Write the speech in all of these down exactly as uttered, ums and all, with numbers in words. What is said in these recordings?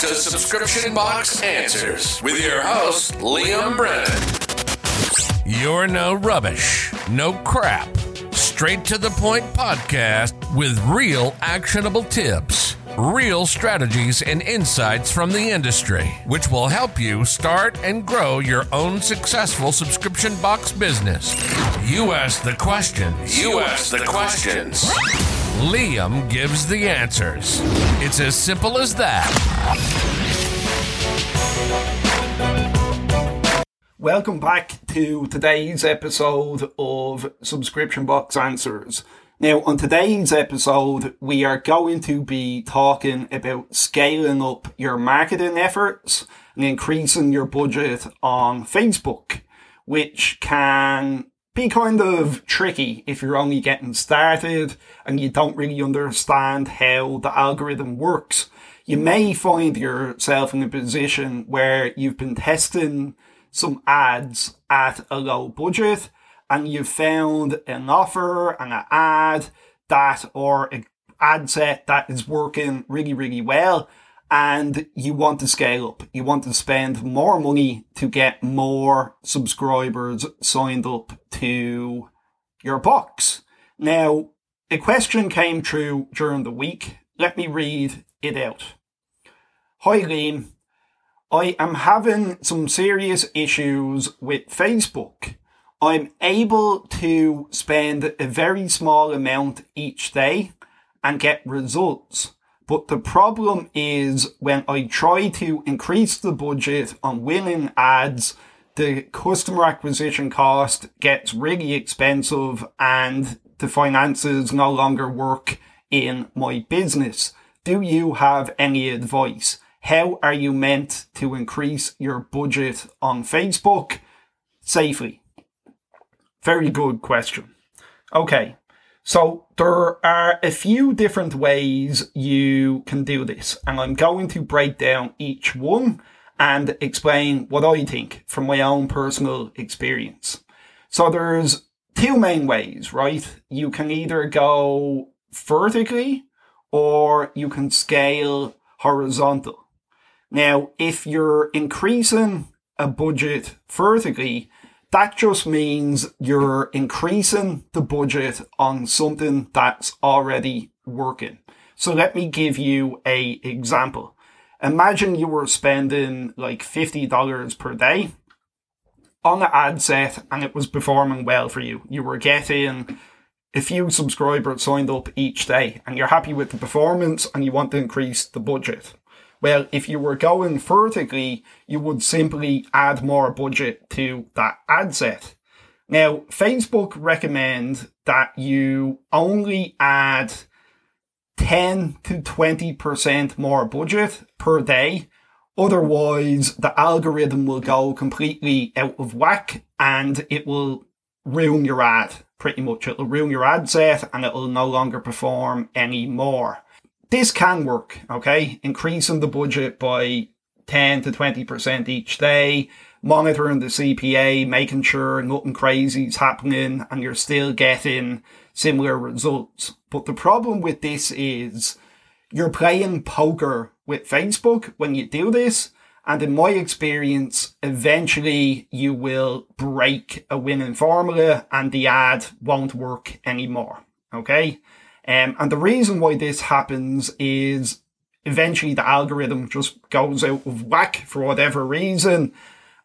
to Subscription Box Answers with your host, Liam Brennan. You're no rubbish, no crap, straight to the point podcast with real actionable tips, real strategies and insights from the industry, which will help you start and grow your own successful subscription box business. You ask the questions. You ask the questions. Liam gives the answers. It's as simple as that. Welcome back to today's episode of Subscription Box Answers. Now, on today's episode, we are going to be talking about scaling up your marketing efforts and increasing your budget on Facebook, which can be kind of tricky if you're only getting started and you don't really understand how the algorithm works. You may find yourself in a position where you've been testing some ads at a low budget and you've found an offer and an ad that, or an ad set that is working really, really well, and you want to scale up. You want to spend more money to get more subscribers signed up to your box. Now, a question came through during the week. Let me read it out. Hi, Liam. I am having some serious issues with Facebook. I'm able to spend a very small amount each day and get results. But the problem is when I try to increase the budget on winning ads, the customer acquisition cost gets really expensive and the finances no longer work in my business. Do you have any advice? How are you meant to increase your budget on Facebook safely? Very good question. Okay, so there are a few different ways you can do this, and I'm going to break down each one and explain what I think from my own personal experience. So there's two main ways, right? You can either go vertically or you can scale horizontal. Now, if you're increasing a budget vertically, that just means you're increasing the budget on something that's already working. So let me give you an example. Imagine you were spending like fifty dollars per day on an ad set and it was performing well for you. You were getting a few subscribers signed up each day and you're happy with the performance and you want to increase the budget. Well, if you were going vertically, you would simply add more budget to that ad set. Now, Facebook recommend that you only add ten to twenty percent more budget per day. Otherwise, the algorithm will go completely out of whack and it will ruin your ad, pretty much. It'll ruin your ad set and it'll no longer perform anymore. This can work, okay? Increasing the budget by ten to twenty percent each day, monitoring the C P A, making sure nothing crazy is happening and you're still getting similar results. But the problem with this is you're playing poker with Facebook when you do this. And in my experience, eventually you will break a winning formula and the ad won't work anymore, okay? Um, and the reason why this happens is eventually the algorithm just goes out of whack for whatever reason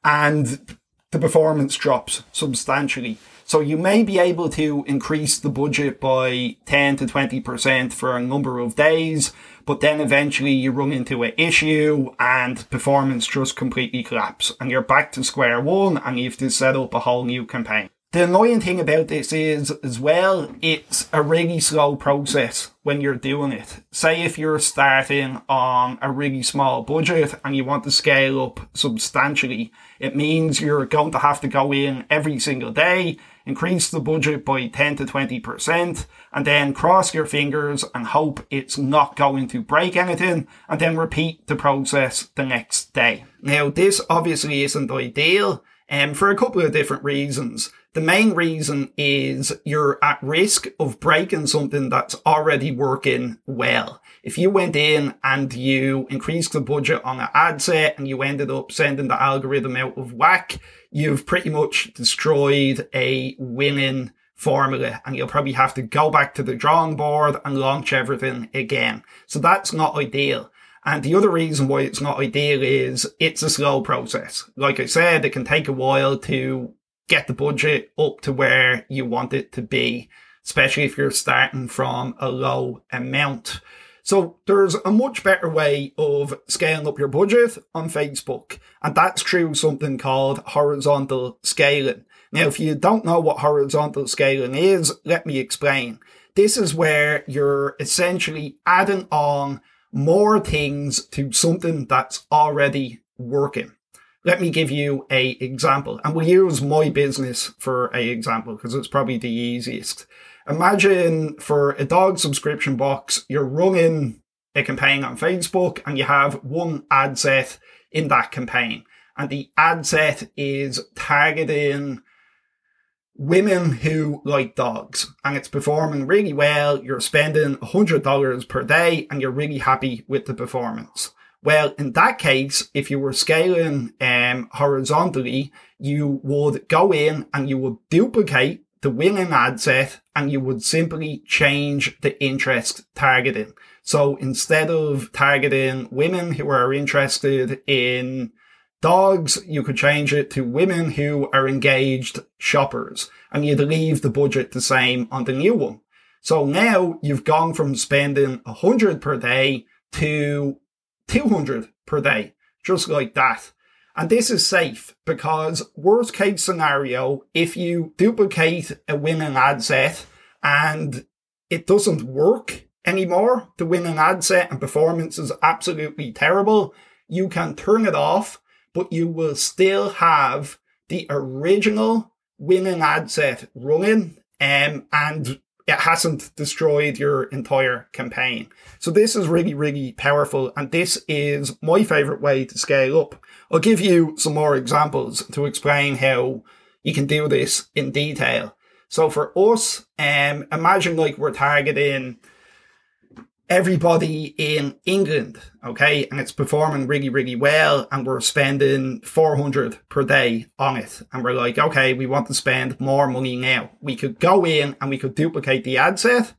and the performance drops substantially. So you may be able to increase the budget by ten to twenty percent for a number of days, but then eventually you run into an issue and performance just completely collapses and you're back to square one and you have to set up a whole new campaign. The annoying thing about this is, as well, it's a really slow process when you're doing it. Say if you're starting on a really small budget and you want to scale up substantially, it means you're going to have to go in every single day, increase the budget by ten to twenty percent, and then cross your fingers and hope it's not going to break anything, and then repeat the process the next day. Now, this obviously isn't ideal, um, for a couple of different reasons. The main reason is you're at risk of breaking something that's already working well. If you went in and you increased the budget on an ad set and you ended up sending the algorithm out of whack, you've pretty much destroyed a winning formula, and you'll probably have to go back to the drawing board and launch everything again. So that's not ideal. And the other reason why it's not ideal is it's a slow process. Like I said, it can take a while to get the budget up to where you want it to be, especially if you're starting from a low amount. So there's a much better way of scaling up your budget on Facebook, and that's through something called horizontal scaling. Now, if you don't know what horizontal scaling is, let me explain. This is where you're essentially adding on more things to something that's already working. Let me give you an example, and we'll use my business for an example because it's probably the easiest. Imagine for a dog subscription box, you're running a campaign on Facebook and you have one ad set in that campaign. And the ad set is targeting women who like dogs, and it's performing really well. You're spending one hundred dollars per day and you're really happy with the performance. Well, in that case, if you were scaling um, horizontally, you would go in and you would duplicate the winning ad set and you would simply change the interest targeting. So instead of targeting women who are interested in dogs, you could change it to women who are engaged shoppers, and you'd leave the budget the same on the new one. So now you've gone from spending one hundred per day to two hundred per day, just like that. And this is safe because worst case scenario, if you duplicate a winning ad set and it doesn't work anymore, the winning ad set and performance is absolutely terrible, you can turn it off, but you will still have the original winning ad set running, um, and it hasn't destroyed your entire campaign. So this is really, really powerful. And this is my favorite way to scale up. I'll give you some more examples to explain how you can do this in detail. So for us, um, imagine like we're targeting everybody in England, okay? And it's performing really, really well. And we're spending four hundred per day on it. And we're like, okay, we want to spend more money now. We could go in and we could duplicate the ad set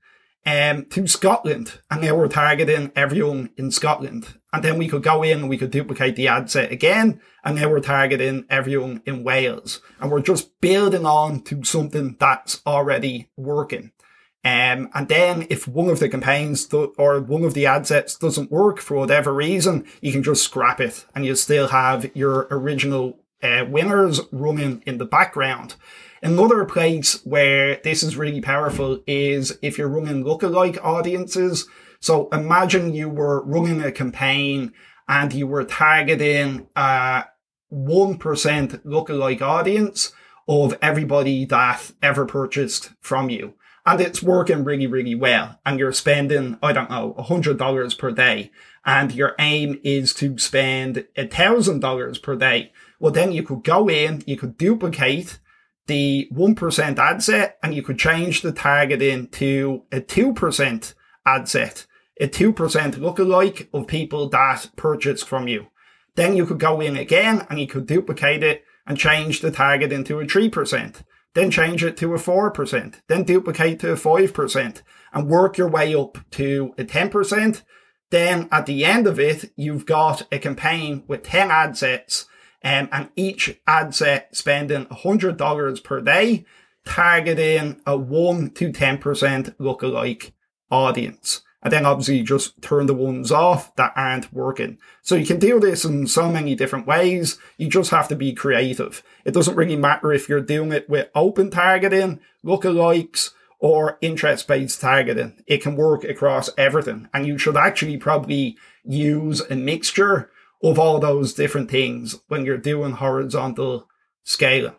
um, to Scotland. And now we're targeting everyone in Scotland. And then we could go in and we could duplicate the ad set again. And now we're targeting everyone in Wales. And we're just building on to something that's already working. Um, and then if one of the campaigns th- or one of the ad sets doesn't work for whatever reason, you can just scrap it and you still have your original uh, winners running in the background. Another place where this is really powerful is if you're running lookalike audiences. So imagine you were running a campaign and you were targeting a one percent lookalike audience of everybody that ever purchased from you. And it's working really, really well. And you're spending, I don't know, one hundred dollars per day. And your aim is to spend one thousand dollars per day. Well, then you could go in, you could duplicate the one percent ad set, and you could change the targeting to a two percent ad set, a two percent lookalike of people that purchase from you. Then you could go in again, and you could duplicate it and change the targeting to a three percent. Then change it to a four percent, then duplicate to a five percent, and work your way up to a ten percent. Then at the end of it, you've got a campaign with ten ad sets, um, and each ad set spending one hundred dollars per day, targeting a one to ten percent lookalike audience. And then obviously just turn the ones off that aren't working. So you can do this in so many different ways. You just have to be creative. It doesn't really matter if you're doing it with open targeting, lookalikes, or interest-based targeting. It can work across everything. And you should actually probably use a mixture of all those different things when you're doing horizontal scaling.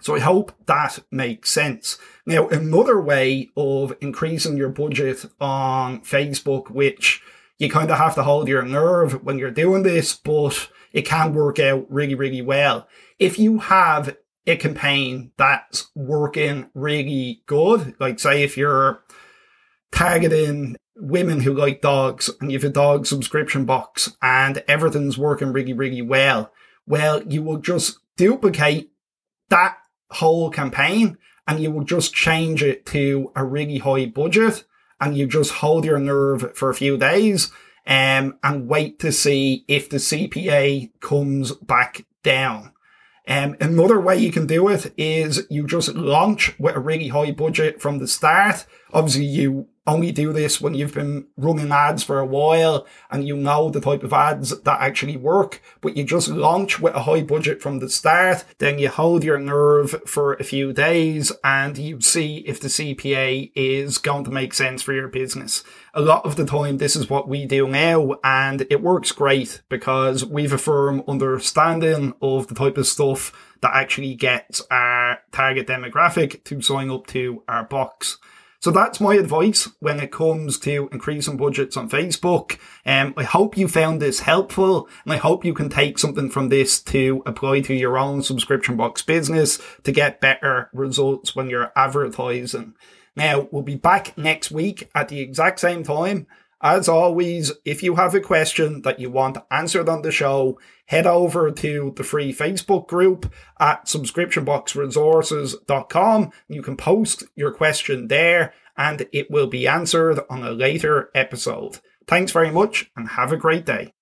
So I hope that makes sense. Now, another way of increasing your budget on Facebook, which you kind of have to hold your nerve when you're doing this, but it can work out really, really well. If you have a campaign that's working really good, like say if you're targeting women who like dogs, and you have a dog subscription box and everything's working really, really well, well, you will just duplicate that whole campaign and you will just change it to a really high budget and you just hold your nerve for a few days um, and wait to see if the C P A comes back down. Um, another way you can do it is you just launch with a really high budget from the start. Obviously, you only do this when you've been running ads for a while and you know the type of ads that actually work, but you just launch with a high budget from the start, then you hold your nerve for a few days and you see if the C P A is going to make sense for your business. A lot of the time, this is what we do now, and it works great because we've a firm understanding of the type of stuff that actually gets our target demographic to sign up to our box. So that's my advice when it comes to increasing budgets on Facebook. Um, I hope you found this helpful, and I hope you can take something from this to apply to your own subscription box business to get better results when you're advertising. Now, we'll be back next week at the exact same time. As always, if you have a question that you want answered on the show, head over to the free Facebook group at subscription box resources dot com. You can post your question there and it will be answered on a later episode. Thanks very much and have a great day.